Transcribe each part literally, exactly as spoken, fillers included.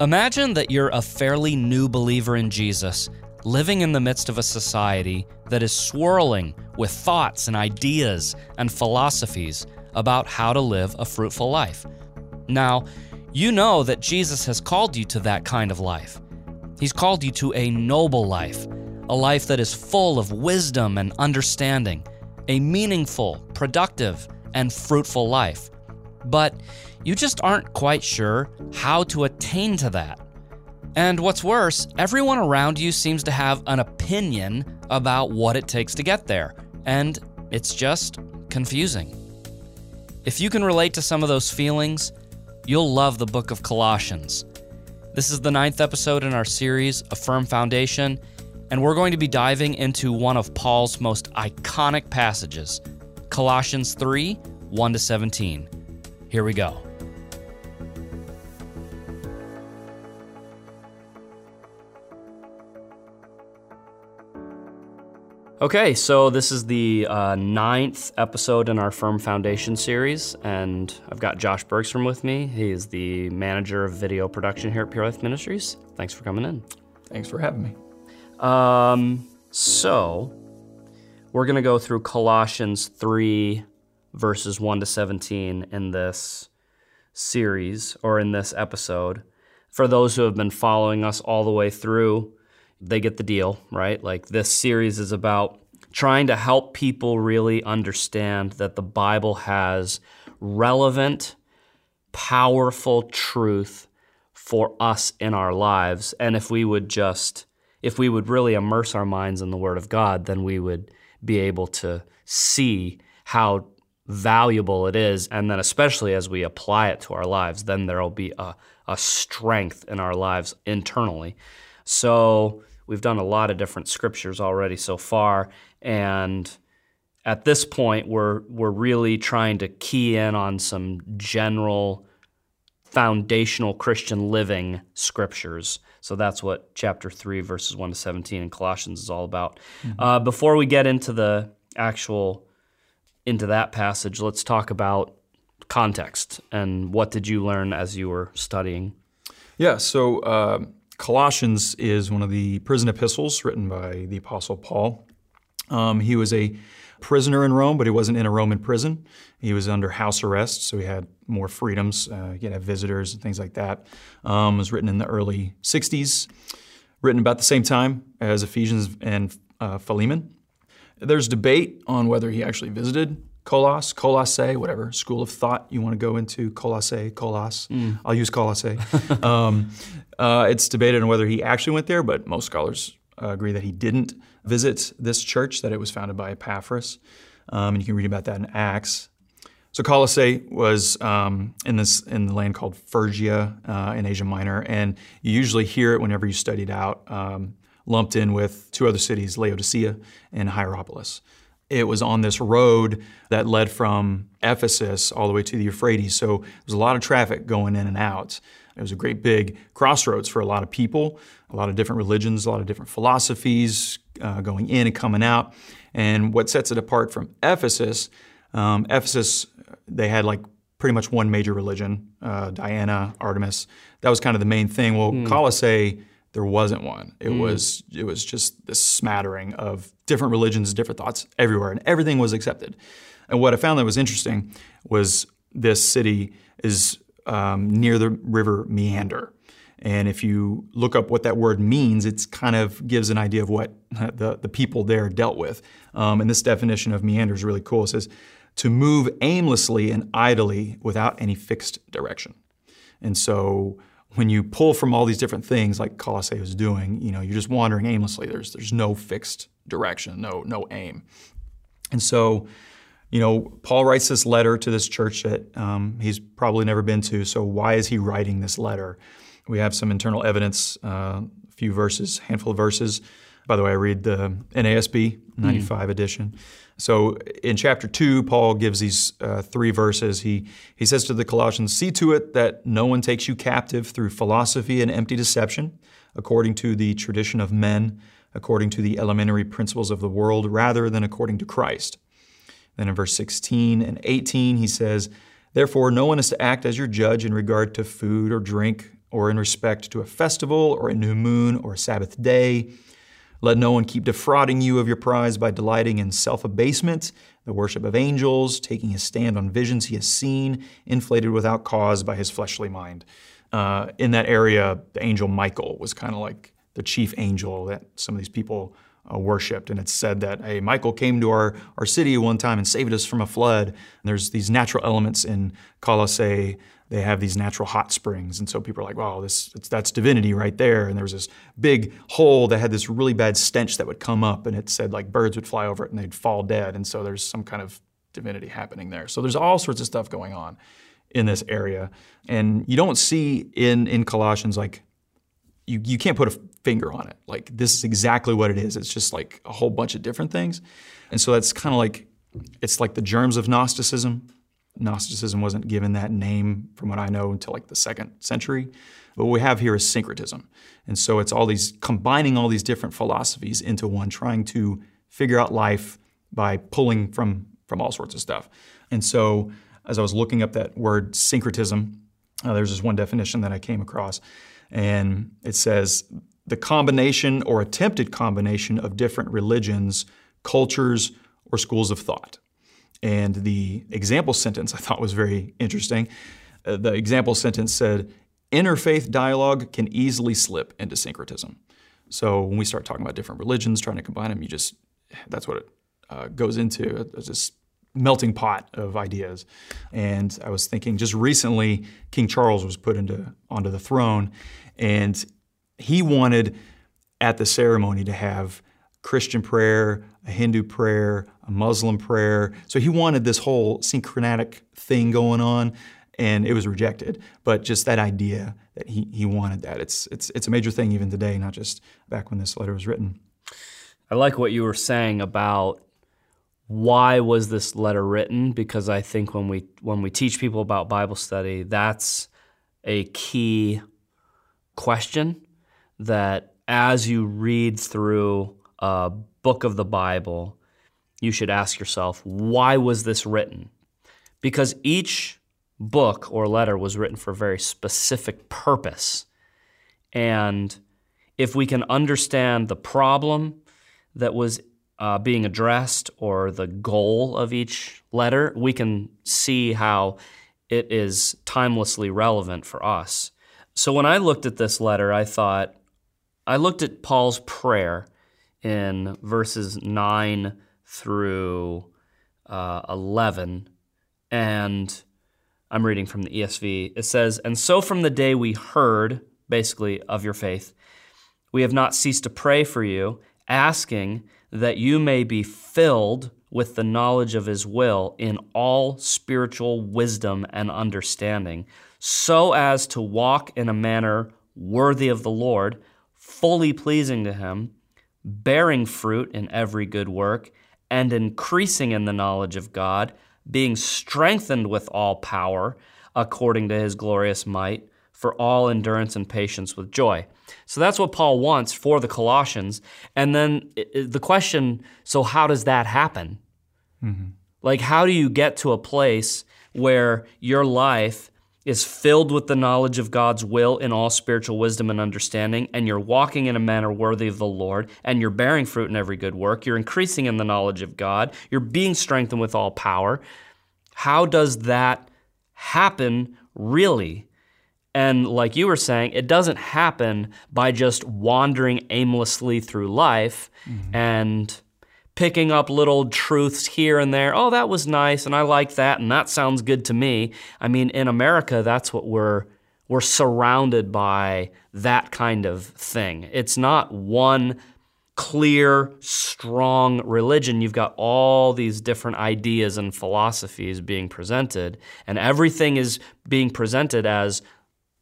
Imagine that you're a fairly new believer in Jesus, living in the midst of a society that is swirling with thoughts and ideas and philosophies about how to live a fruitful life. Now, you know that Jesus has called you to that kind of life. He's called you to a noble life, a life that is full of wisdom and understanding, a meaningful, productive, and fruitful life. But you just aren't quite sure how to attain to that. And what's worse, everyone around you seems to have an opinion about what it takes to get there, and it's just confusing. If you can relate to some of those feelings, you'll love the book of Colossians. This is the ninth episode in our series, A Firm Foundation, and we're going to be diving into one of Paul's most iconic passages, Colossians three, one to seventeen. Here we go. Okay, so this is the uh, ninth episode in our Firm Foundation series, and I've got Josh Bergstrom with me. He is the manager of video production here at Pure Life Ministries. Thanks for coming in. Thanks for having me. Um, so, we're going to go through Colossians three, verses one to seventeen in this series, or in this episode. For those who have been following us all the way through, they get the deal, right? Like, this series is about trying to help people really understand that the Bible has relevant, powerful truth for us in our lives. And if we would just, if we would really immerse our minds in the Word of God, then we would be able to see how valuable it is. And then especially as we apply it to our lives, then there'll be a, a strength in our lives internally. So we've done a lot of different scriptures already so far, and at this point, we're we're really trying to key in on some general foundational Christian living scriptures. So that's what chapter three, verses one to seventeen in Colossians is all about. Mm-hmm. Uh, before we get into the actual, into that passage, let's talk about context, and what did you learn as you were studying? Yeah, so... Uh... Colossians is one of the prison epistles written by the Apostle Paul. Um, he was a prisoner in Rome, but he wasn't in a Roman prison. He was under house arrest, so he had more freedoms. Uh, he could have visitors and things like that. Um, it was written in the early sixties, written about the same time as Ephesians and uh, Philemon. There's debate on whether he actually visited Colossae, Colossae, whatever school of thought you want to go into, Colossae, Colossae. Mm. I'll use Colossae. um, uh, it's debated on whether he actually went there, but most scholars uh, agree that he didn't visit this church, that it was founded by Epaphras. Um, and you can read about that in Acts. So Colossae was um, in this in the land called Phrygia uh, in Asia Minor, and you usually hear it whenever you study it out, um, lumped in with two other cities, Laodicea and Hierapolis. It was on this road that led from Ephesus all the way to the Euphrates, so there was a lot of traffic going in and out. It was a great big crossroads for a lot of people, a lot of different religions, a lot of different philosophies uh, going in and coming out. And what sets it apart from Ephesus, um, Ephesus, they had like pretty much one major religion, uh, Diana, Artemis. That was kind of the main thing. Well, mm. Colossae, there wasn't one. It mm. was it was just this smattering of different religions, different thoughts everywhere, and everything was accepted. And what I found that was interesting was this city is um, near the river Meander. And if you look up what that word means, it's kind of gives an idea of what the, the people there dealt with. Um, and this definition of meander is really cool. It says, to move aimlessly and idly without any fixed direction. And so when you pull from all these different things, like Colossae was doing, you know, you're just wandering aimlessly. There's there's no fixed direction, no no aim. And so, you know, Paul writes this letter to this church that um, he's probably never been to. So why is he writing this letter? We have some internal evidence, a uh, few verses, handful of verses. By the way, I read the N A S B ninety-five mm. edition. So in chapter two, Paul gives these uh, three verses. He he says to the Colossians, see to it that no one takes you captive through philosophy and empty deception, according to the tradition of men, according to the elementary principles of the world, rather than according to Christ. Then in verse sixteen and eighteen, he says, therefore, no one is to act as your judge in regard to food or drink or in respect to a festival, or a new moon, or a Sabbath day. Let no one keep defrauding you of your prize by delighting in self-abasement, the worship of angels, taking his stand on visions he has seen, inflated without cause by his fleshly mind. Uh, in that area, the angel Michael was kind of like the chief angel that some of these people uh, worshipped. And it's said that, hey, Michael came to our, our city one time and saved us from a flood. And there's these natural elements in Colossae. They have these natural hot springs, and so people are like, wow, this, that's divinity right there. And there was this big hole that had this really bad stench that would come up, and it said like birds would fly over it and they'd fall dead, and so there's some kind of divinity happening there. So there's all sorts of stuff going on in this area, and you don't see in, in Colossians, like, you, you can't put a finger on it. Like, this is exactly what it is. It's just like a whole bunch of different things. And so that's kind of like, it's like the germs of Gnosticism. Gnosticism wasn't given that name, from what I know, until like the second century. But what we have here is syncretism. And so it's all these, combining all these different philosophies into one, trying to figure out life by pulling from, from all sorts of stuff. And so as I was looking up that word syncretism, uh, there's this one definition that I came across, and it says, the combination or attempted combination of different religions, cultures, or schools of thought. And the example sentence I thought was very interesting. Uh, the example sentence said, interfaith dialogue can easily slip into syncretism. So when we start talking about different religions, trying to combine them, you just, that's what it uh, goes into. It's this melting pot of ideas. And I was thinking, just recently, King Charles was put into onto the throne, and he wanted at the ceremony to have Christian prayer, a Hindu prayer, a Muslim prayer. So he wanted this whole syncretic thing going on, and it was rejected. But just that idea that he, he wanted that. It's, it's, it's a major thing even today, not just back when this letter was written. I like what you were saying about why was this letter written, because I think when we, when we teach people about Bible study, that's a key question, that as you read through Uh, book of the Bible, you should ask yourself, why was this written? Because each book or letter was written for a very specific purpose. And if we can understand the problem that was uh, being addressed, or the goal of each letter, we can see how it is timelessly relevant for us. So when I looked at this letter, I thought, I looked at Paul's prayer in verses nine through uh, eleven, and I'm reading from the E S V. It says, "And so from the day we heard," basically, "of your faith, we have not ceased to pray for you, asking that you may be filled with the knowledge of his will in all spiritual wisdom and understanding, so as to walk in a manner worthy of the Lord, fully pleasing to him, bearing fruit in every good work, and increasing in the knowledge of God, being strengthened with all power, according to his glorious might, for all endurance and patience with joy." So that's what Paul wants for the Colossians. And then the question, so how does that happen? Mm-hmm. Like, how do you get to a place where your life is filled with the knowledge of God's will in all spiritual wisdom and understanding, and you're walking in a manner worthy of the Lord, and you're bearing fruit in every good work, you're increasing in the knowledge of God, you're being strengthened with all power? How does that happen, really? And like you were saying, it doesn't happen by just wandering aimlessly through life mm-hmm. and picking up little truths here and there. Oh, that was nice, and I like that, and that sounds good to me. I mean, in America, that's what we're, we're surrounded by, that kind of thing. It's not one clear, strong religion. You've got all these different ideas and philosophies being presented, and everything is being presented as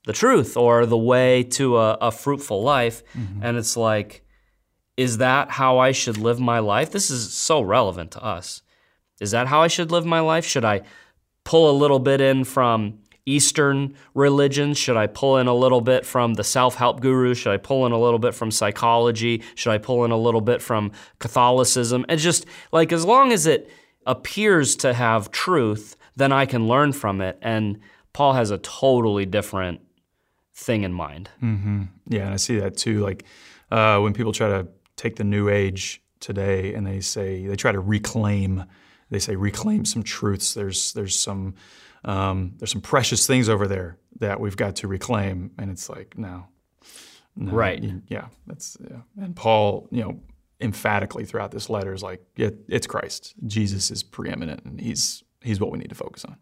the truth or the way to a, a fruitful life, mm-hmm. and it's like, is that how I should live my life? This is so relevant to us. Is that how I should live my life? Should I pull a little bit in from Eastern religions? Should I pull in a little bit from the self-help guru? Should I pull in a little bit from psychology? Should I pull in a little bit from Catholicism? It's just like, as long as it appears to have truth, then I can learn from it. And Paul has a totally different thing in mind. Mm-hmm. Yeah, and I see that too. Like uh, when people try to take the New Age today and they say, they try to reclaim, they say reclaim some truths. There's, there's some um, there's some precious things over there that we've got to reclaim. And it's like, no. no right. You, yeah, that's, yeah. And Paul, you know, emphatically throughout this letter is like, yeah, it's Christ. Jesus is preeminent and he's, he's what we need to focus on.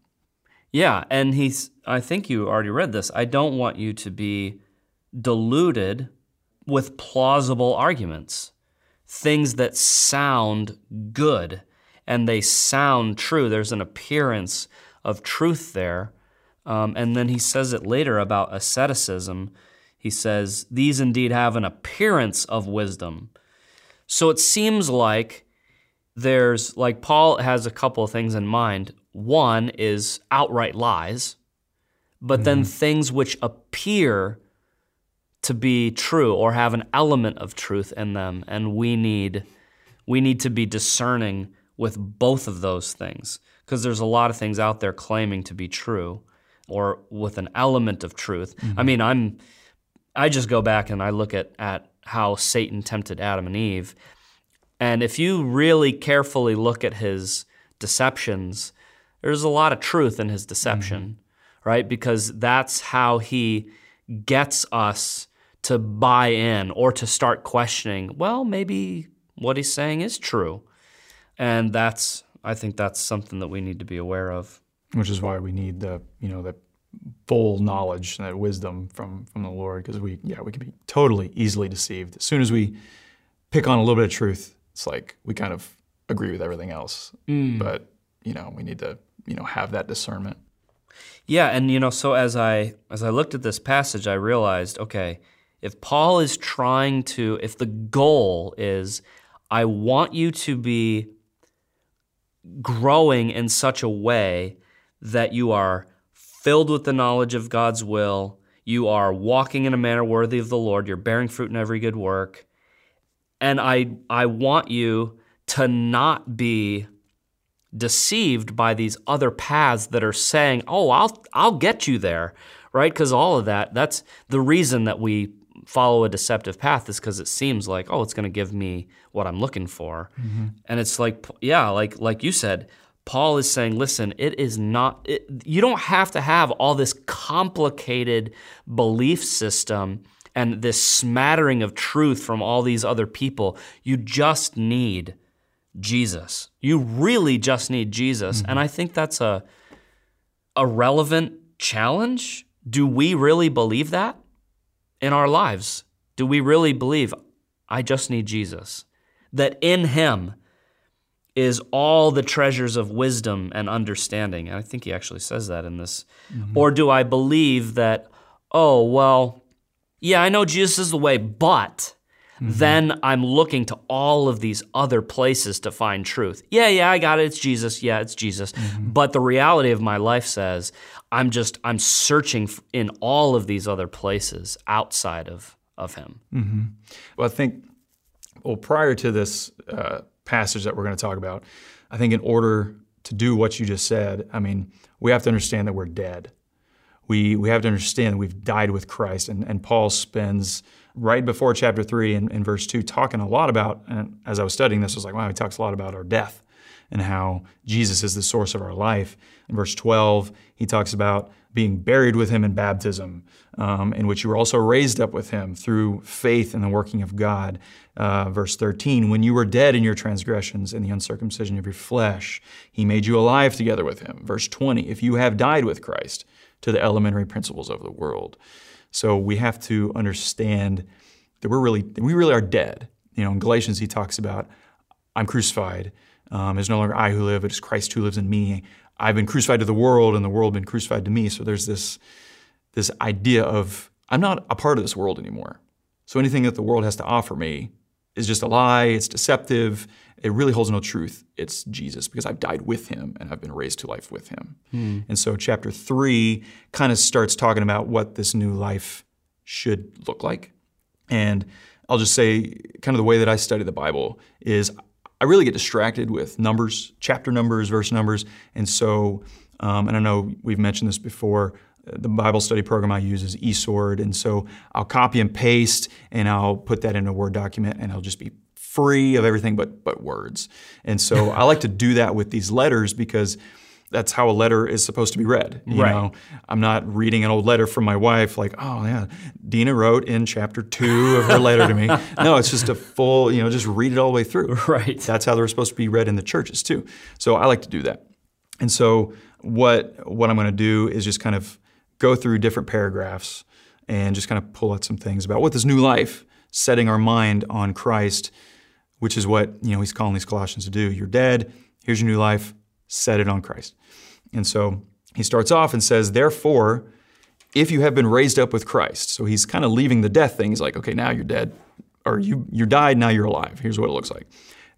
Yeah, and he's, I think you already read this, I don't want you to be deluded with plausible arguments, things that sound good, and they sound true. There's an appearance of truth there. Um, and then he says it later about asceticism. He says, these indeed have an appearance of wisdom. So it seems like there's, like Paul has a couple of things in mind. One is outright lies, but mm. then things which appear to be true or have an element of truth in them, and we need we need to be discerning with both of those things, because there's a lot of things out there claiming to be true or with an element of truth. Mm-hmm. I mean, I'm I just go back and I look at, at how Satan tempted Adam and Eve, and if you really carefully look at his deceptions, there's a lot of truth in his deception, mm-hmm. right? Because that's how he gets us to buy in or to start questioning, well, maybe what he's saying is true. And that's, I think that's something that we need to be aware of. Which is why we need the, you know, the full knowledge and that wisdom from, from the Lord, because we, yeah, we can be totally easily deceived. As soon as we pick on a little bit of truth, it's like we kind of agree with everything else, mm. but you know, we need to, you know, have that discernment. Yeah, and you know, so as I as I looked at this passage, I realized, okay, if Paul is trying to, if the goal is, I want you to be growing in such a way that you are filled with the knowledge of God's will, you are walking in a manner worthy of the Lord, you're bearing fruit in every good work, and I I want you to not be deceived by these other paths that are saying, oh, I'll I'll get you there, right? Because all of that, that's the reason that we follow a deceptive path, is because it seems like, oh, it's going to give me what I'm looking for. Mm-hmm. And it's like, yeah, like like you said, Paul is saying, listen, it is not, it, you don't have to have all this complicated belief system and this smattering of truth from all these other people. You just need Jesus. You really just need Jesus. Mm-hmm. And I think that's a, a relevant challenge. Do we really believe that in our lives? Do we really believe, I just need Jesus? That in him is all the treasures of wisdom and understanding. And I think he actually says that in this. Mm-hmm. Or do I believe that, oh, well, yeah, I know Jesus is the way, but... Mm-hmm. Then I'm looking to all of these other places to find truth. Yeah, yeah, I got it. It's Jesus. Yeah, it's Jesus. Mm-hmm. But the reality of my life says I'm just, I'm searching in all of these other places outside of, of him. Mm-hmm. Well, I think, well, prior to this uh, passage that we're going to talk about, I think in order to do what you just said, I mean, we have to understand that we're dead. We, we have to understand that we've died with Christ, and, and Paul spends right before chapter three and, and verse two talking a lot about, and as I was studying this, I was like, wow, he talks a lot about our death and how Jesus is the source of our life. In verse twelve, he talks about being buried with him in baptism, um, in which you were also raised up with him through faith in the working of God. Uh, verse thirteen, when you were dead in your transgressions and the uncircumcision of your flesh, he made you alive together with him. Verse twenty, if you have died with Christ to the elementary principles of the world. So we have to understand that we're really, we really are dead. You know, in Galatians he talks about, I'm crucified. Um, it's no longer I who live, it is Christ who lives in me. I've been crucified to the world, and the world been crucified to me. So there's this, this idea of, I'm not a part of this world anymore. So anything that the world has to offer me is just a lie, it's deceptive, it really holds no truth. It's Jesus, because I've died with him and I've been raised to life with him. Hmm. And so chapter three kind of starts talking about what this new life should look like. And I'll just say, kind of the way that I study the Bible is I really get distracted with numbers, chapter numbers, verse numbers. And so, um, and I know we've mentioned this before, the Bible study program I use is eSword, and so I'll copy and paste, and I'll put that in a Word document, and I'll just be free of everything but but words. And so I like to do that with these letters because that's how a letter is supposed to be read. You right. know, I'm not reading an old letter from my wife like, oh yeah, Dina wrote in chapter two of her letter to me. No, it's just a full, you know, just read it all the way through. Right. That's how they're supposed to be read in the churches too. So I like to do that. And so what what I'm going to do is just kind of go through different paragraphs and just kind of pull out some things about what this new life, setting our mind on Christ, which is what, you know, he's calling these Colossians to do. You're dead. Here's your new life. Set it on Christ. And so he starts off and says, therefore, if you have been raised up with Christ. So he's kind of leaving the death thing. He's like, okay, now you're dead, or you you died, now you're alive. Here's what it looks like.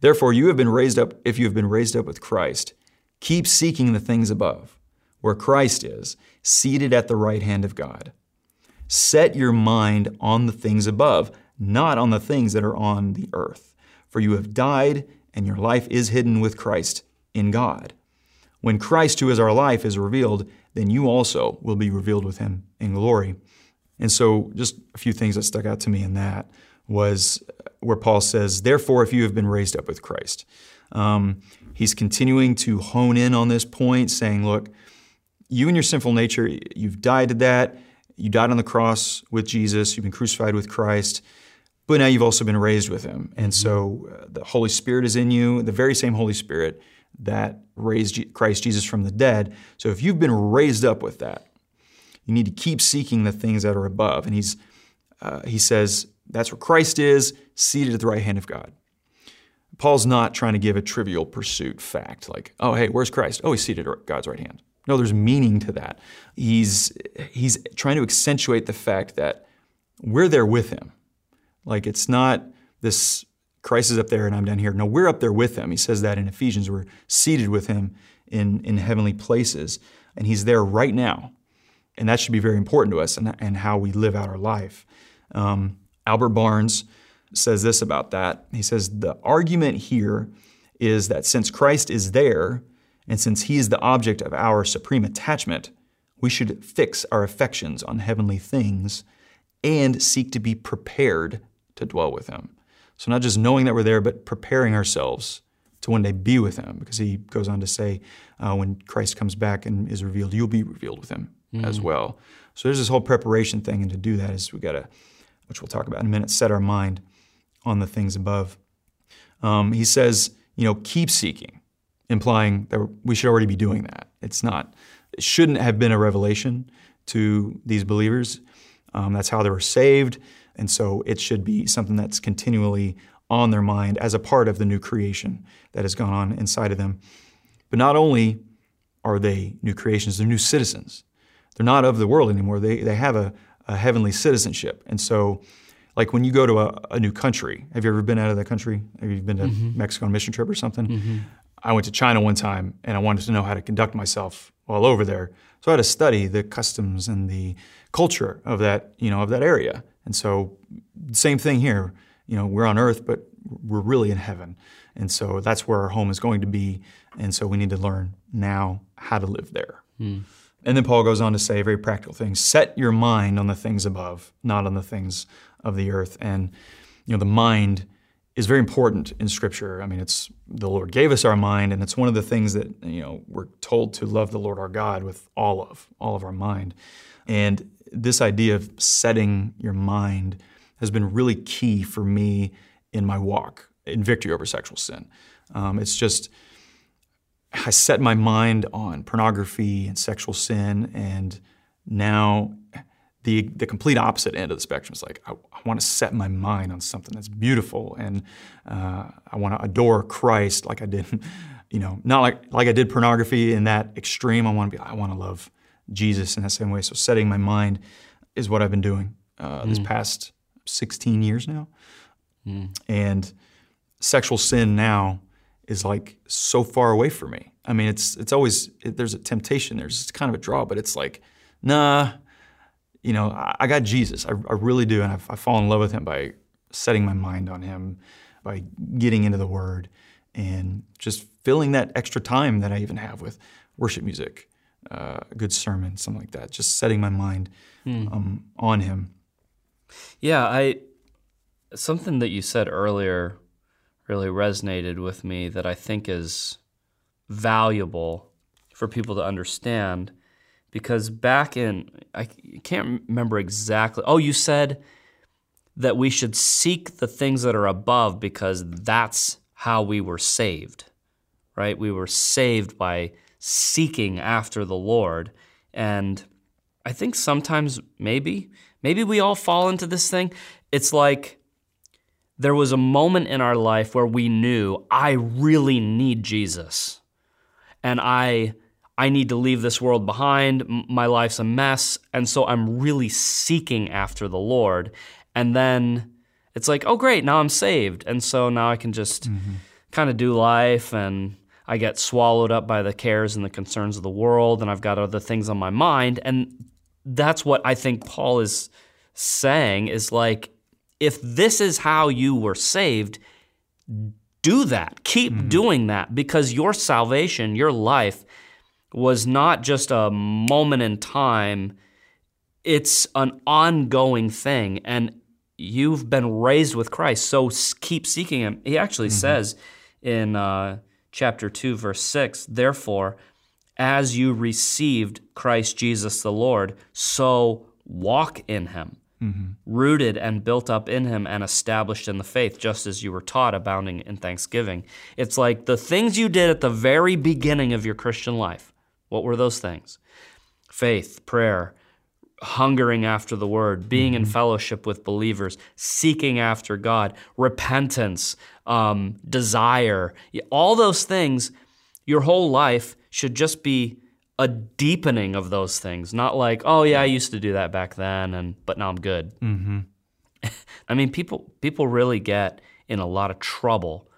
Therefore, you have been raised up, if you have been raised up with Christ, keep seeking the things above, where Christ is, seated at the right hand of God. Set your mind on the things above, not on the things that are on the earth. For you have died, and your life is hidden with Christ in God. When Christ, who is our life, is revealed, then you also will be revealed with him in glory. And so just a few things that stuck out to me in that was where Paul says, therefore, if you have been raised up with Christ. Um, he's continuing to hone in on this point, saying, look, you and your sinful nature, you've died to that. You died on the cross with Jesus. You've been crucified with Christ. But now you've also been raised with him. And so uh, the Holy Spirit is in you, the very same Holy Spirit that raised Je- Christ Jesus from the dead. So if you've been raised up with that, you need to keep seeking the things that are above. And he's uh, he says that's where Christ is, seated at the right hand of God. Paul's not trying to give a trivial pursuit fact like, oh, hey, where's Christ? Oh, he's seated at God's right hand. No, there's meaning to that. He's he's trying to accentuate the fact that we're there with him. Like it's not this Christ is up there and I'm down here. No, we're up there with him. He says that in Ephesians. We're seated with him in, in heavenly places, and he's there right now. And that should be very important to us and, and how we live out our life. Um, Albert Barnes says this about that. He says, the argument here is that since Christ is there and since he is the object of our supreme attachment, we should fix our affections on heavenly things and seek to be prepared to dwell with him. So not just knowing that we're there, but preparing ourselves to one day be with him. Because he goes on to say, uh, when Christ comes back and is revealed, you'll be revealed with him mm. as well. So there's this whole preparation thing. And to do that is we got to, which we'll talk about in a minute, set our mind on the things above. Um, he says, you know, keep seeking, implying that we should already be doing that. It's not, it shouldn't have been a revelation to these believers. Um, that's how they were saved. And so it should be something that's continually on their mind as a part of the new creation that has gone on inside of them. But not only are they new creations, they're new citizens. They're not of the world anymore. They they have a, a heavenly citizenship. And so, like when you go to a, a new country, have you ever been out of that country? Have you been to mm-hmm. Mexico on a mission trip or something? Mm-hmm. I went to China one time and I wanted to know how to conduct myself while over there. So I had to study the customs and the culture of that, you know, of that area. And so same thing here, you know, we're on earth, but we're really in heaven. And so that's where our home is going to be. And so we need to learn now how to live there. Hmm. And then Paul goes on to say very practical things. Set your mind on the things above, not on the things of the earth. And, you know, the mind is very important in Scripture. I mean, it's the Lord gave us our mind, and it's one of the things that, you know, we're told to love the Lord our God with all of, all of our mind. And this idea of setting your mind has been really key for me in my walk in victory over sexual sin. Um, it's just, I set my mind on pornography and sexual sin, and now the the complete opposite end of the spectrum is like, I, I want to set my mind on something that's beautiful, and uh, I want to adore Christ like I did, you know, not like, like I did pornography in that extreme. I want to be, I want to love Jesus in that same way. So setting my mind is what I've been doing uh, this mm. past sixteen years now. Mm. And sexual sin now is like so far away from me. I mean, it's it's always, it, there's a temptation, there's kind of a draw, but it's like, nah, you know, I, I got Jesus. I, I really do. And I've, I fall in love with him by setting my mind on him, by getting into the word and just filling that extra time that I even have with worship music. uh, a good sermon, something like that. Just setting my mind mm. um, on him. Yeah, I something that you said earlier really resonated with me that I think is valuable for people to understand, because back in, I can't remember exactly, oh, you said that we should seek the things that are above because that's how we were saved, right? We were saved by seeking after the Lord. And I think sometimes maybe, maybe we all fall into this thing. It's like there was a moment in our life where we knew, I really need Jesus. And I I need to leave this world behind. My life's a mess. And so I'm really seeking after the Lord. And then it's like, oh, great, now I'm saved. And so now I can just mm-hmm. kind of do life, and I get swallowed up by the cares and the concerns of the world, and I've got other things on my mind. And that's what I think Paul is saying is like, if this is how you were saved, do that. Keep mm-hmm. doing that, because your salvation, your life was not just a moment in time. It's an ongoing thing, and you've been raised with Christ, so keep seeking him. He actually mm-hmm. says in uh, chapter two, verse six, therefore, as you received Christ Jesus the Lord, so walk in him, mm-hmm. rooted and built up in him and established in the faith, just as you were taught, abounding in thanksgiving. It's like the things you did at the very beginning of your Christian life. What were those things? Faith, prayer, hungering after the word, being in fellowship with believers, seeking after God, repentance, um, desire, all those things. Your whole life should just be a deepening of those things, not like, oh yeah, I used to do that back then, and but now I'm good. Mm-hmm. I mean, people people really get in a lot of trouble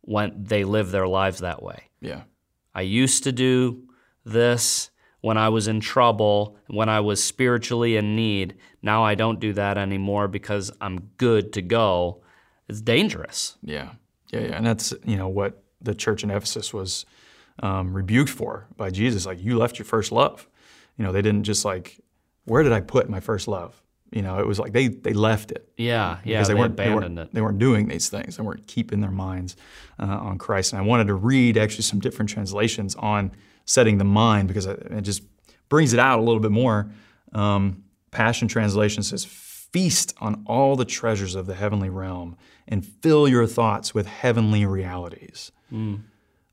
when they live their lives that way. Yeah, I used to do this when I was in trouble, when I was spiritually in need. Now I don't do that anymore because I'm good to go. It's dangerous. Yeah, yeah, yeah. And that's, you know, what the church in Ephesus was um, rebuked for by Jesus. Like, you left your first love. You know, they didn't just like, where did I put my first love? You know, it was like they they left it. Yeah, yeah, because they, they weren't, abandoned they weren't, it. They weren't doing these things. They weren't keeping their minds uh, on Christ. And I wanted to read actually some different translations on setting the mind, because it just brings it out a little bit more. Um, Passion Translation says, feast on all the treasures of the heavenly realm and fill your thoughts with heavenly realities. Mm.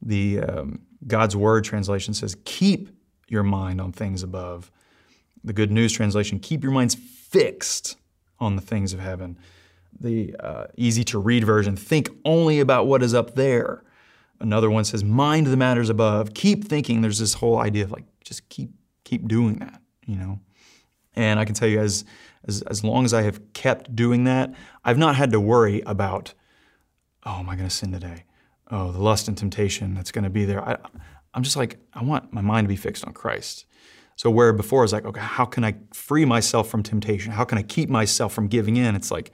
The um, God's Word translation says, keep your mind on things above. The Good News translation, keep your minds fixed on the things of heaven. The uh, easy to read version, think only about what is up there. Another one says, mind the matters above. Keep thinking. There's this whole idea of like, just keep keep doing that, you know? And I can tell you, as, as, as long as I have kept doing that, I've not had to worry about, oh, am I going to sin today? Oh, the lust and temptation that's going to be there. I, I'm just like, I want my mind to be fixed on Christ. So where before I was like, okay, how can I free myself from temptation? How can I keep myself from giving in? It's like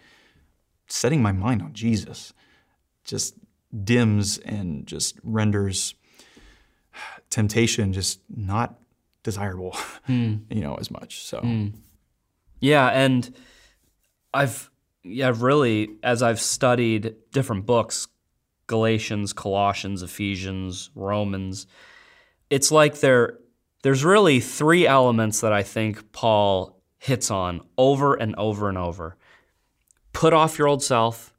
setting my mind on Jesus. Just dims and just renders temptation just not desirable, mm. you know, as much. So, mm. yeah, and I've yeah, I've really, as I've studied different books, Galatians, Colossians, Ephesians, Romans, it's like there there's really three elements that I think Paul hits on over and over and over. Put off your old self.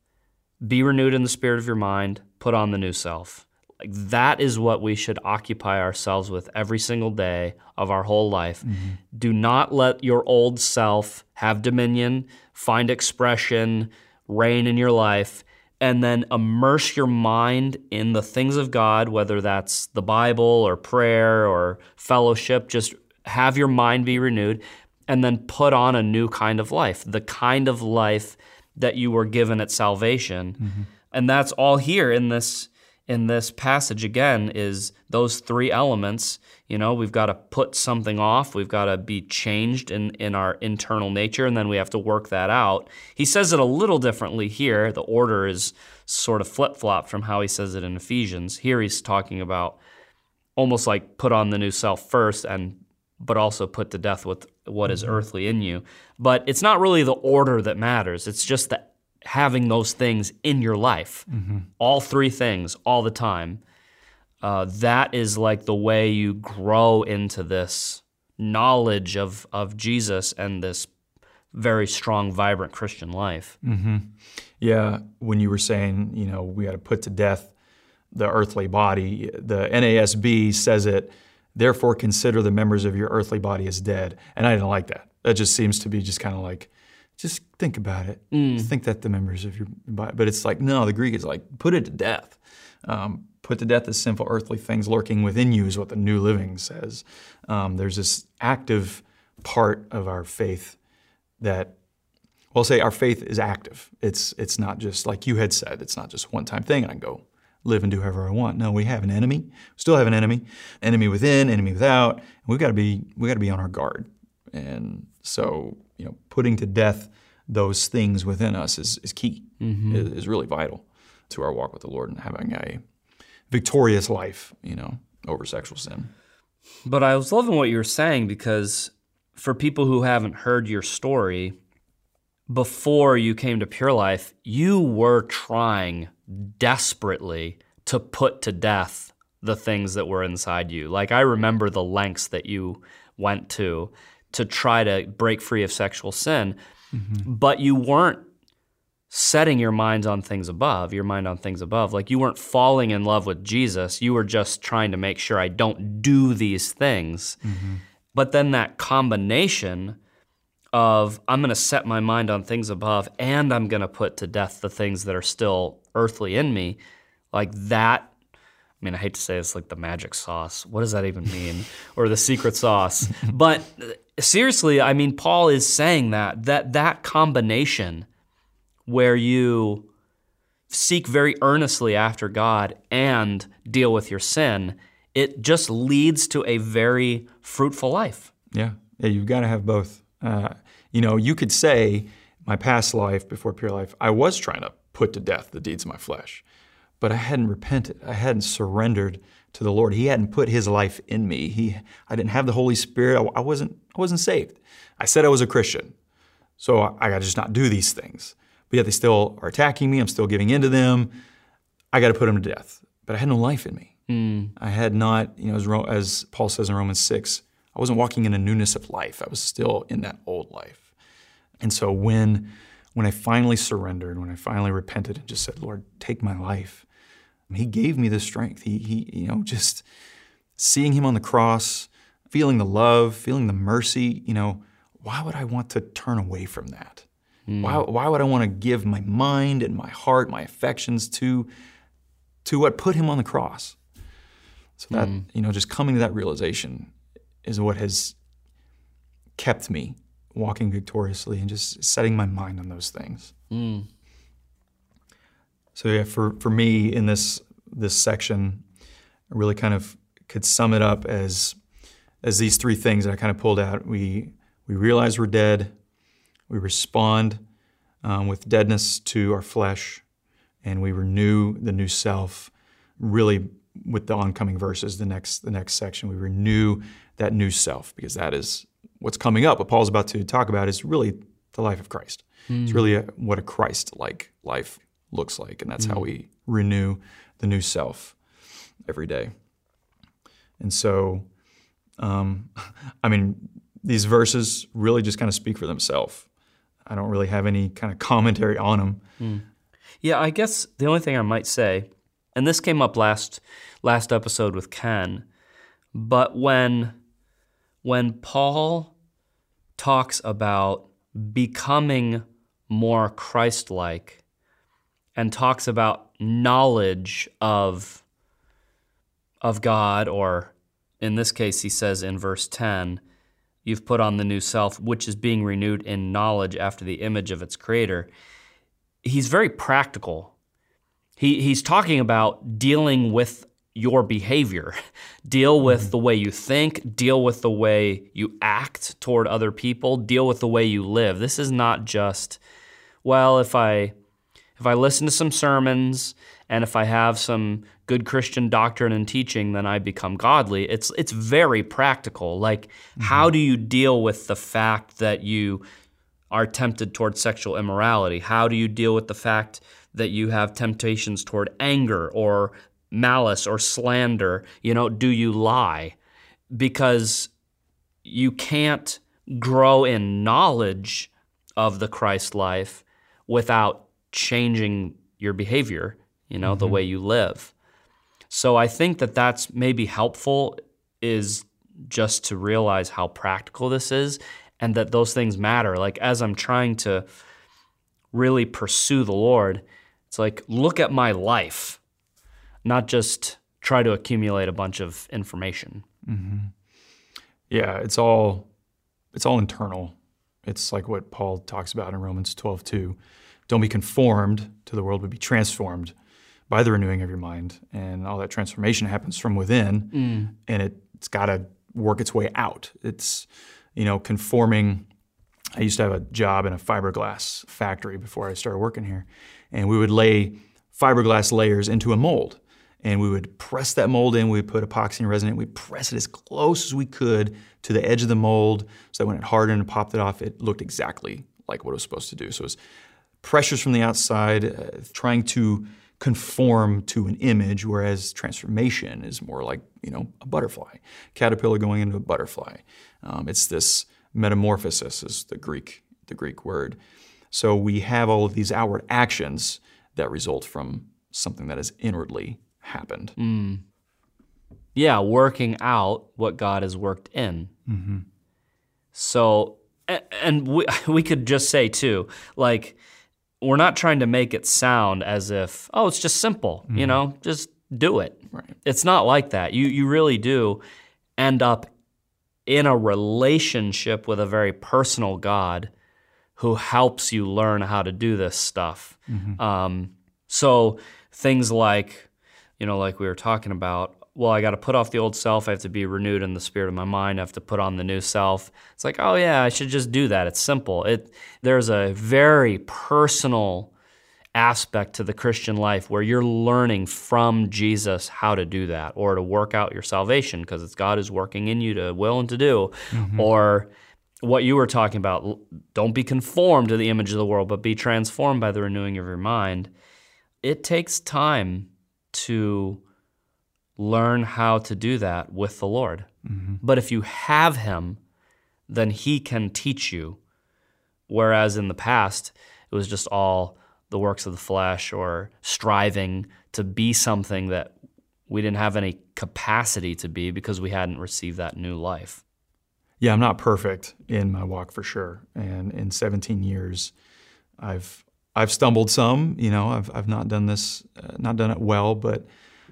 Be renewed in the spirit of your mind, put on the new self. Like, that is what we should occupy ourselves with every single day of our whole life. Mm-hmm. Do not let your old self have dominion, find expression, reign in your life, and then immerse your mind in the things of God, whether that's the Bible or prayer or fellowship. Just have your mind be renewed, and then put on a new kind of life, the kind of life that you were given at salvation. Mm-hmm. And that's all here in this in this passage again, is those three elements. You know, we've got to put something off, we've got to be changed in, in our internal nature, and then we have to work that out. He says it a little differently here. The order is sort of flip-flopped from how he says it in Ephesians. Here he's talking about almost like put on the new self first and but also put to death with what is earthly in you. But it's not really the order that matters. It's just that having those things in your life, mm-hmm. all three things, all the time, uh, that is like the way you grow into this knowledge of, of Jesus and this very strong, vibrant Christian life. Mm-hmm. Yeah, when you were saying, you know, we got to put to death the earthly body, the N A S B says it, therefore consider the members of your earthly body as dead. And I didn't like that. That just seems to be just kind of like, just think about it. Mm. Think that the members of your body. But it's like, no, the Greek is like, put it to death. Um, put to death the sinful earthly things lurking within you is what the New Living says. Um, there's this active part of our faith that, well, say our faith is active. It's it's not just, like you had said, it's not just one-time thing. I can go live and do however I want. No, we have an enemy. We still have an enemy. Enemy within, enemy without. And we've got to be we got to be on our guard. And so, you know, putting to death those things within us is, is key, mm-hmm. is, is really vital to our walk with the Lord and having a victorious life, you know, over sexual sin. But I was loving what you were saying, because for people who haven't heard your story, before you came to Pure Life, you were trying desperately to put to death the things that were inside you. Like, I remember the lengths that you went to to try to break free of sexual sin, mm-hmm. but you weren't setting your minds on things above, your mind on things above. Like, you weren't falling in love with Jesus. You were just trying to make sure I don't do these things. Mm-hmm. But then that combination of I'm going to set my mind on things above and I'm going to put to death the things that are still earthly in me, like that, I mean, I hate to say it's like the magic sauce. What does that even mean? Or the secret sauce. But seriously, I mean, Paul is saying that, that that combination where you seek very earnestly after God and deal with your sin, it just leads to a very fruitful life. Yeah, yeah, you've got to have both. Uh, you know, you could say my past life before Pure Life, I was trying to put to death the deeds of my flesh, but I hadn't repented. I hadn't surrendered to the Lord. He hadn't put His life in me. He, I didn't have the Holy Spirit. I, I wasn't, I wasn't saved. I said I was a Christian, so I, I got to just not do these things. But yet they still are attacking me. I'm still giving into them. I got to put them to death. But I had no life in me. Mm. I had not, you know, as, Ro- as Paul says in Romans six, I wasn't walking in a newness of life. I was still in that old life. And so when, when I finally surrendered, when I finally repented and just said, Lord, take my life, He gave me the strength. He, he, you know, just seeing Him on the cross, feeling the love, feeling the mercy, you know, why would I want to turn away from that? Mm. Why, why would I want to give my mind and my heart, my affections to, to what put Him on the cross? So that, mm. you know, just coming to that realization is what has kept me walking victoriously and just setting my mind on those things. Mm. So yeah, for, for me in this this section, I really kind of could sum it up as as these three things that I kind of pulled out. We we realize we're dead, we respond um, with deadness to our flesh, and we renew the new self, really. With the oncoming verses, the next the next section, we renew that new self, because that is what's coming up. What Paul's about to talk about is really the life of Christ. Mm. It's really a, what a Christ-like life looks like, and that's mm. how we renew the new self every day. And so, um, I mean, these verses really just kind of speak for themselves. I don't really have any kind of commentary on them. Mm. Yeah, I guess the only thing I might say, and this came up last last episode with Ken, but when, when Paul talks about becoming more Christ-like and talks about knowledge of, of God, or in this case he says in verse ten, you've put on the new self, which is being renewed in knowledge after the image of its creator, he's very practical. He he's talking about dealing with your behavior, deal with mm-hmm. the way you think, deal with the way you act toward other people, deal with the way you live. This is not just, well, if I if I listen to some sermons and if I have some good Christian doctrine and teaching, then I become godly. It's, it's very practical. Like, mm-hmm. how do you deal with the fact that you are tempted towards sexual immorality? How do you deal with the fact that you have temptations toward anger or malice or slander? You know, do you lie? Because you can't grow in knowledge of the Christ life without changing your behavior, you know, mm-hmm. the way you live. So I think that that's maybe helpful, is just to realize how practical this is and that those things matter. Like, as I'm trying to really pursue the Lord, it's like, look at my life, not just try to accumulate a bunch of information. Mm-hmm. Yeah, it's all it's all internal. It's like what Paul talks about in Romans twelve two. Don't be conformed to the world, but be transformed by the renewing of your mind. And all that transformation happens from within, mm. and it, it's got to work its way out. It's, you know, conforming. I used to have a job in a fiberglass factory before I started working here, and we would lay fiberglass layers into a mold. And we would press that mold in, we would put epoxy and resin in, we'd press it as close as we could to the edge of the mold so that when it hardened and popped it off, it looked exactly like what it was supposed to do. So it was pressures from the outside, uh, trying to conform to an image, whereas transformation is more like, you know, a butterfly, caterpillar going into a butterfly. Um, it's this metamorphosis is the Greek, the Greek word. So we have all of these outward actions that result from something that is inwardly happened. Mm. Yeah, working out what God has worked in. Mm-hmm. So, and we, we could just say too, like, we're not trying to make it sound as if, oh, it's just simple, mm-hmm. you know, just do it. Right. It's not like that. You, you really do end up in a relationship with a very personal God who helps you learn how to do this stuff. Mm-hmm. Um, so things like, you know, like we were talking about, well, I got to put off the old self. I have to be renewed in the spirit of my mind. I have to put on the new self. It's like, oh yeah, I should just do that. It's simple. It, there's a very personal aspect to the Christian life where you're learning from Jesus how to do that, or to work out your salvation because it's God who's working in you to will and to do. Mm-hmm. Or what you were talking about, don't be conformed to the image of the world, but be transformed by the renewing of your mind. It takes time to learn how to do that with the Lord. Mm-hmm. But if you have Him, then He can teach you. Whereas in the past, it was just all the works of the flesh or striving to be something that we didn't have any capacity to be because we hadn't received that new life. Yeah, I'm not perfect in my walk for sure. And in seventeen years, I've I've stumbled some, you know, I've I've not done this, uh, not done it well, but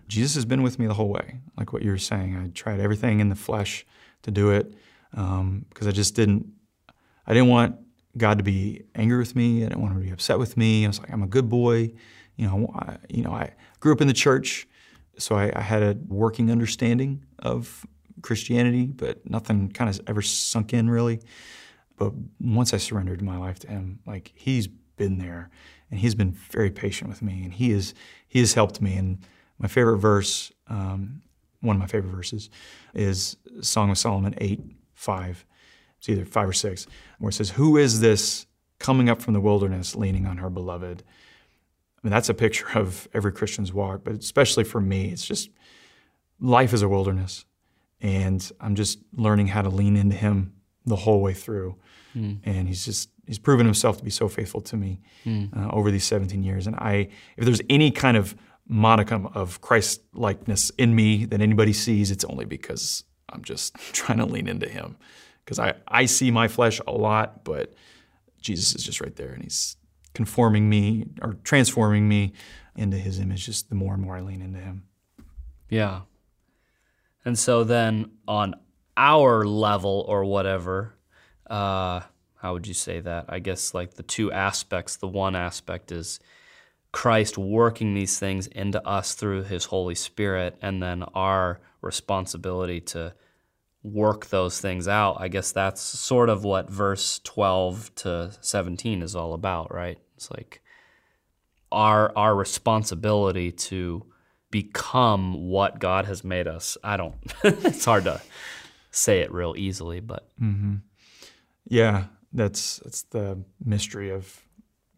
Jesus has been with me the whole way. Like what you were saying, I tried everything in the flesh to do it um, because I just didn't, I didn't want God to be angry with me. I didn't want Him to be upset with me. I was like, I'm a good boy. You know, I, you know, I grew up in the church, so I, I had a working understanding of Christianity, but nothing kind of ever sunk in really. But once I surrendered my life to Him, like He's been there, and He's been very patient with me, and He is He has helped me. And my favorite verse, um, one of my favorite verses, is Song of Solomon eight five. It's either five or six, where it says, "Who is this coming up from the wilderness, leaning on her beloved?" I mean, that's a picture of every Christian's walk, but especially for me, it's just life is a wilderness, and I'm just learning how to lean into Him the whole way through, mm. and He's just. He's proven Himself to be so faithful to me mm. uh, over these seventeen years. And I, if there's any kind of modicum of Christ-likeness in me that anybody sees, it's only because I'm just trying to lean into Him. Because I, I see my flesh a lot, but Jesus is just right there, and He's conforming me or transforming me into His image just the more and more I lean into Him. Yeah. And so then on our level or whatever, uh, how would you say that? I guess like the two aspects, the one aspect is Christ working these things into us through His Holy Spirit, and then our responsibility to work those things out. I guess that's sort of what verse twelve to seventeen is all about, right? It's like our our responsibility to become what God has made us. I don't, it's hard to say it real easily, but. Mm-hmm. Yeah, that's, that's the mystery of,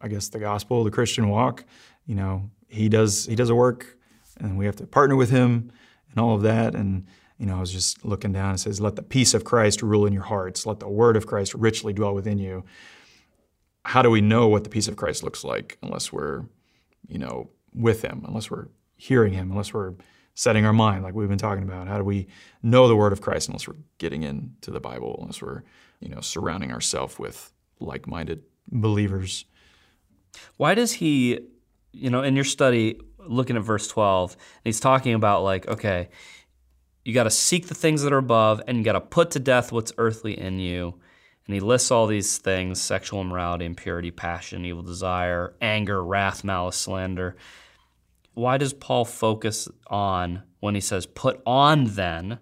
I guess, the gospel, the Christian walk. You know, he does, he does a work, and we have to partner with him and all of that. And, you know, I was just looking down, it says, let the peace of Christ rule in your hearts. Let the word of Christ richly dwell within you. How do we know what the peace of Christ looks like unless we're, you know, with him, unless we're hearing him, unless we're setting our mind like we've been talking about? How do we know the word of Christ unless we're getting into the Bible, unless we're, you know, surrounding ourselves with like-minded believers? Why does he, you know, in your study, looking at verse twelve, and he's talking about like, okay, you got to seek the things that are above, and you got to put to death what's earthly in you. And he lists all these things: sexual immorality, impurity, passion, evil desire, anger, wrath, malice, slander. Why does Paul focus on, when he says, put on then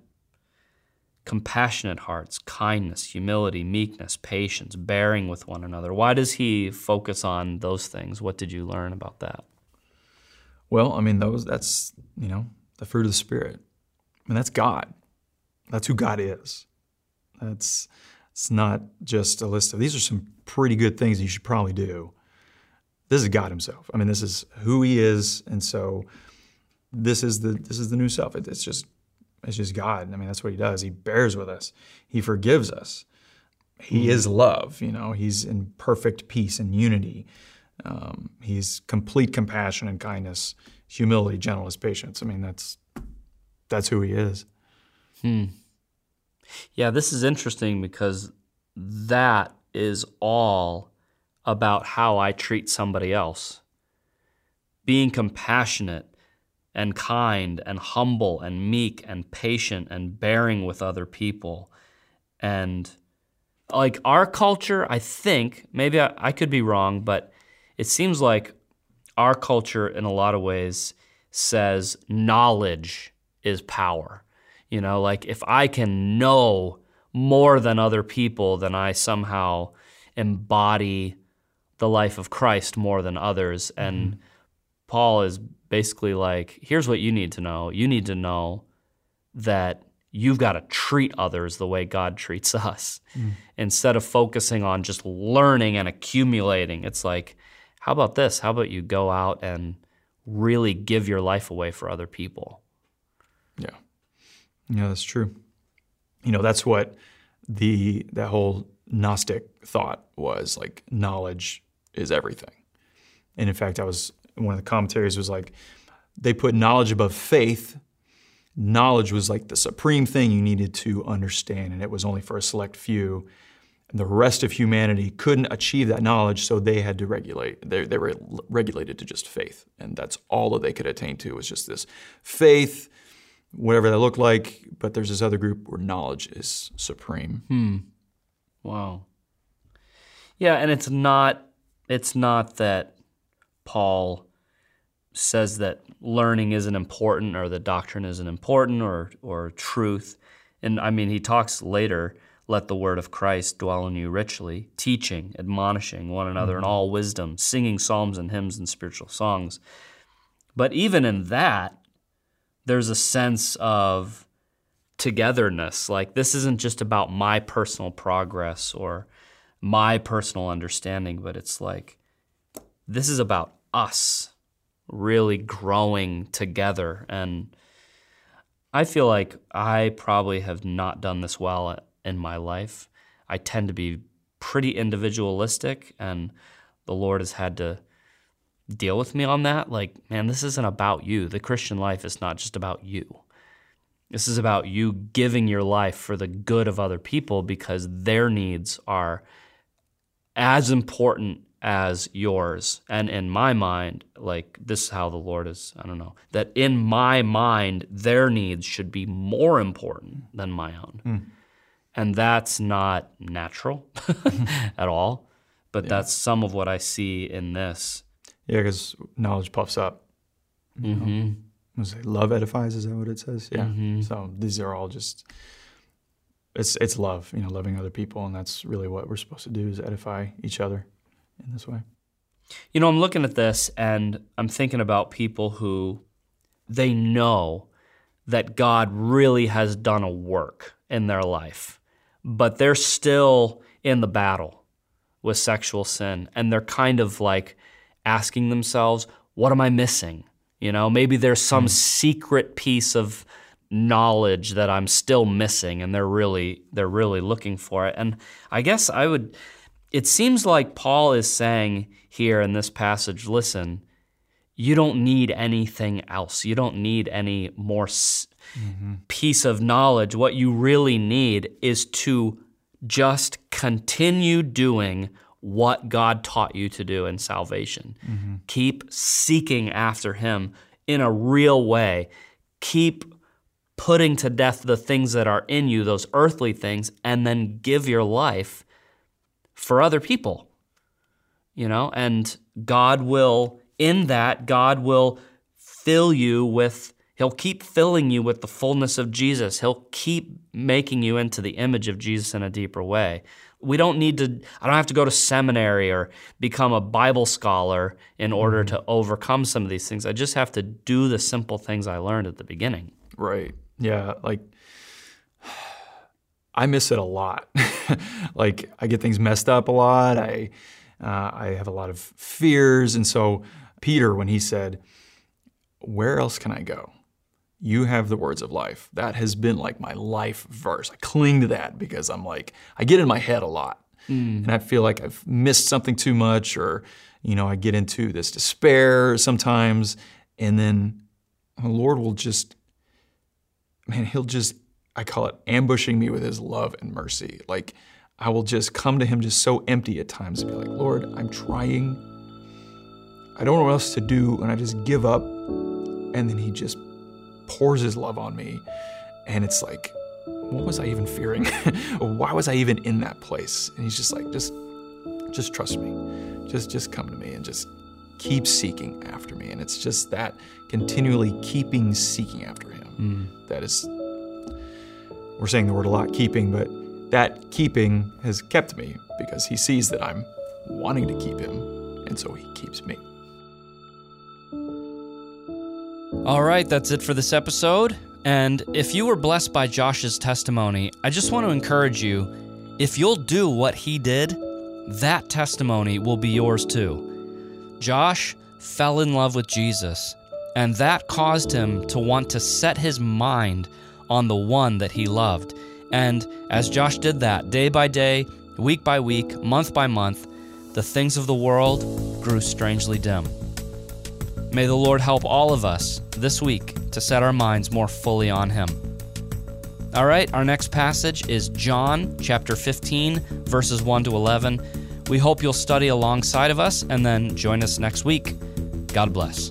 compassionate hearts, kindness, humility, meekness, patience, bearing with one another? Why does he focus on those things? What did you learn about that? Well, I mean, those that's, you know, the fruit of the Spirit. I mean, that's God. That's who God is. That's, it's not just a list of, these are some pretty good things you should probably do. This is God himself. I mean, this is who he is, and so this is the this is the new self. It, it's just it's just God. I mean, that's what he does. He bears with us. He forgives us. He mm. is love. You know, he's in perfect peace and unity. Um, he's complete compassion and kindness, humility, gentleness, patience. I mean, that's that's who he is. Hmm. Yeah, this is interesting because that is all about how I treat somebody else. Being compassionate and kind and humble and meek and patient and bearing with other people. And like our culture, I think, maybe I, I could be wrong, but it seems like our culture in a lot of ways says knowledge is power. You know, like if I can know more than other people, then I somehow embody the life of Christ more than others. And mm-hmm. Paul is basically like, here's what you need to know. You need to know that you've got to treat others the way God treats us. Mm. Instead of focusing on just learning and accumulating, it's like, how about this? How about you go out and really give your life away for other people? Yeah. Yeah, that's true. You know, that's what the that whole Gnostic thought was, like, knowledge is everything. And in fact, I was, one of the commentaries was like, they put knowledge above faith. Knowledge was like the supreme thing you needed to understand, and it was only for a select few. And the rest of humanity couldn't achieve that knowledge, so they had to regulate. They, they were regulated to just faith, and that's all that they could attain to was just this faith, whatever that looked like. But there's this other group where knowledge is supreme. Hmm. Wow. Yeah, and it's not it's not that Paul says that learning isn't important or that doctrine isn't important or or truth. And I mean, he talks later, let the word of Christ dwell in you richly, teaching, admonishing one another mm-hmm. in all wisdom, singing psalms and hymns and spiritual songs. But even in that, there's a sense of togetherness. Like, this isn't just about my personal progress or my personal understanding, but it's like, this is about us really growing together. And I feel like I probably have not done this well in my life. I tend to be pretty individualistic, and the Lord has had to deal with me on that. Like, man, this isn't about you. The Christian life is not just about you. This is about you giving your life for the good of other people, because their needs are as important as yours. And in my mind, like, this is how the Lord is, I don't know, that in my mind, their needs should be more important than my own. Mm. And that's not natural at all, but yeah. That's some of what I see in this. Yeah, because knowledge puffs up. Mm-hmm. You know? Love edifies, is that what it says? Yeah. Mm-hmm. So these are all just, it's it's love, you know, loving other people, and that's really what we're supposed to do, is edify each other in this way. You know, I'm looking at this and I'm thinking about people who, they know that God really has done a work in their life, but they're still in the battle with sexual sin, and they're kind of like asking themselves, what am I missing? You know, maybe there's some mm. secret piece of knowledge that I'm still missing, and they're really they're really looking for it. And I guess I would, it seems like Paul is saying here in this passage, listen, you don't need anything else. You don't need any more s- mm-hmm. piece of knowledge. What you really need is to just continue doing what God taught you to do in salvation. Mm-hmm. Keep seeking after Him in a real way. Keep putting to death the things that are in you, those earthly things, and then give your life for other people, you know, and God will, in that, God will fill you with, He'll keep filling you with the fullness of Jesus. He'll keep making you into the image of Jesus in a deeper way. We don't need to, I don't have to go to seminary or become a Bible scholar in order to overcome some of these things. I just have to do the simple things I learned at the beginning. Right, yeah, like, I miss it a lot. Like, I get things messed up a lot. I uh, I have a lot of fears. And so Peter, when he said, where else can I go? You have the words of life. That has been like my life verse. I cling to that because I'm like, I get in my head a lot. Mm. And I feel like I've missed something too much, or, you know, I get into this despair sometimes. And then the Lord will just, man, He'll just, I call it ambushing me with His love and mercy. Like, I will just come to Him just so empty at times and be like, Lord, I'm trying. I don't know what else to do, and I just give up. And then He just pours His love on me. And it's like, what was I even fearing? Why was I even in that place? And He's just like, just just trust me. Just, just come to me and just keep seeking after me. And it's just that continually keeping seeking after Him. Mm. That is... We're saying the word a lot, keeping, but that keeping has kept me because He sees that I'm wanting to keep Him, and so He keeps me. All right, that's it for this episode. And if you were blessed by Josh's testimony, I just want to encourage you, if you'll do what he did, that testimony will be yours too. Josh fell in love with Jesus, and that caused him to want to set his mind on the one that he loved. And as Josh did that, day by day, week by week, month by month, the things of the world grew strangely dim. May the Lord help all of us this week to set our minds more fully on Him. All right, our next passage is John chapter fifteen, verses one to eleven. We hope you'll study alongside of us and then join us next week. God bless.